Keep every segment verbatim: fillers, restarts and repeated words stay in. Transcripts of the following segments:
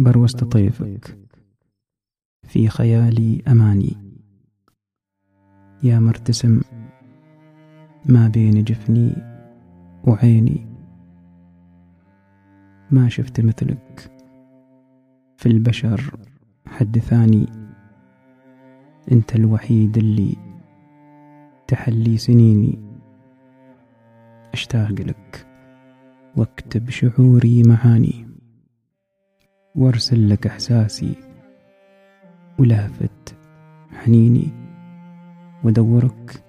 بروزت طيفك في خيالي أماني. يا مرتسم ما بين جفني وعيني، ما شفت مثلك في البشر حد ثاني. أنت الوحيد اللي تحلي سنيني، أشتاق لك واكتب شعوري معاني، وارسل لك إحساسي ولافت حنيني، ودورك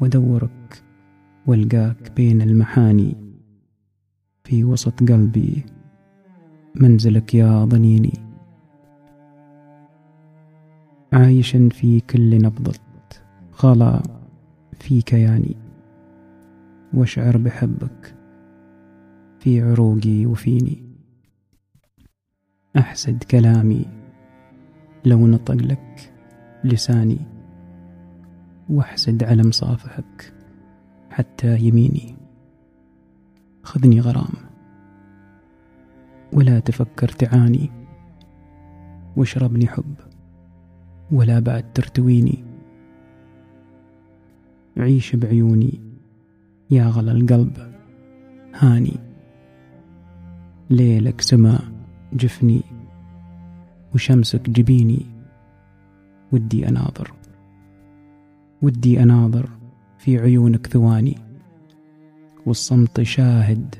ودورك والقاك بين المحاني، في وسط قلبي منزلك يا ضنيني. عايشا في كل نبضة خلا في كياني، واشعر بحبك في عروقي وفيني. أحسد كلامي لو نطق لك لساني، واحسد على مصافحك حتى يميني. خذني غرام ولا تفكر تعاني، واشربني حب ولا بعد ترتويني. عيش بعيوني يا غلا القلب هاني، ليلك سما جفني وشمسك جبيني. ودي أناظر ودي أناظر في عيونك ثواني، والصمت شاهد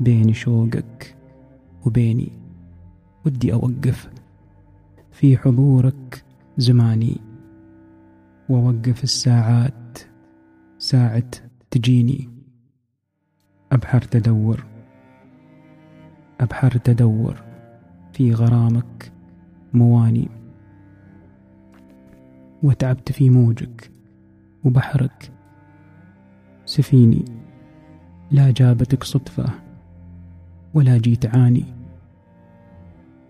بين شوقك وبيني. ودي أوقف في حضورك زماني، وأوقف الساعات ساعة تجيني. أبحر تدور أبحر تدور في غرامك مواني، وتعبت في موجك وبحرك سفيني. لا جابتك صدفة ولا جيت عاني،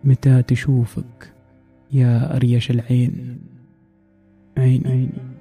متى تشوفك يا أريش العين عين عيني.